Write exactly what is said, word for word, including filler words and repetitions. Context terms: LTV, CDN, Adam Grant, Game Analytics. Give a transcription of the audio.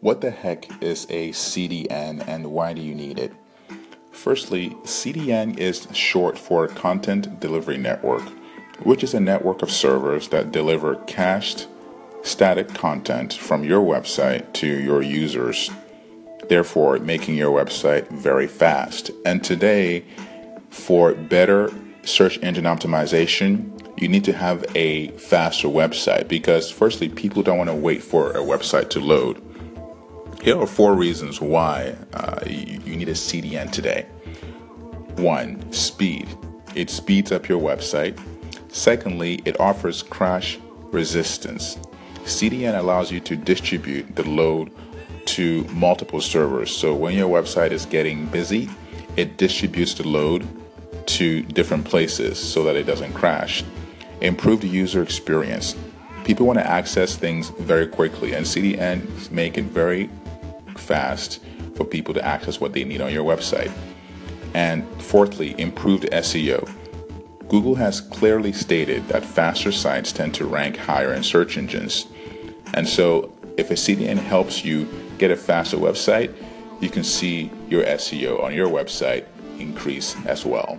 What the heck is a C D N and why do you need it? Firstly, C D N is short for Content Delivery Network, which is a network of servers that deliver cached, static content from your website to your users, therefore making your website very fast. And today, for better search engine optimization, you need to have a faster website because firstly, people don't want to wait for a website to load. Here are four reasons why uh, you, you need a C D N today. One, speed. It speeds up your website. Secondly, it offers crash resistance. C D N allows you to distribute the load to multiple servers. So when your website is getting busy, it distributes the load to different places so that it doesn't crash. Improve the user experience. People want to access things very quickly, and C D Ns make it very fast for people to access what they need on your website. And fourthly, improved S E O. Google has clearly stated that faster sites tend to rank higher in search engines. And so if a C D N helps you get a faster website, you can see your S E O on your website increase as well.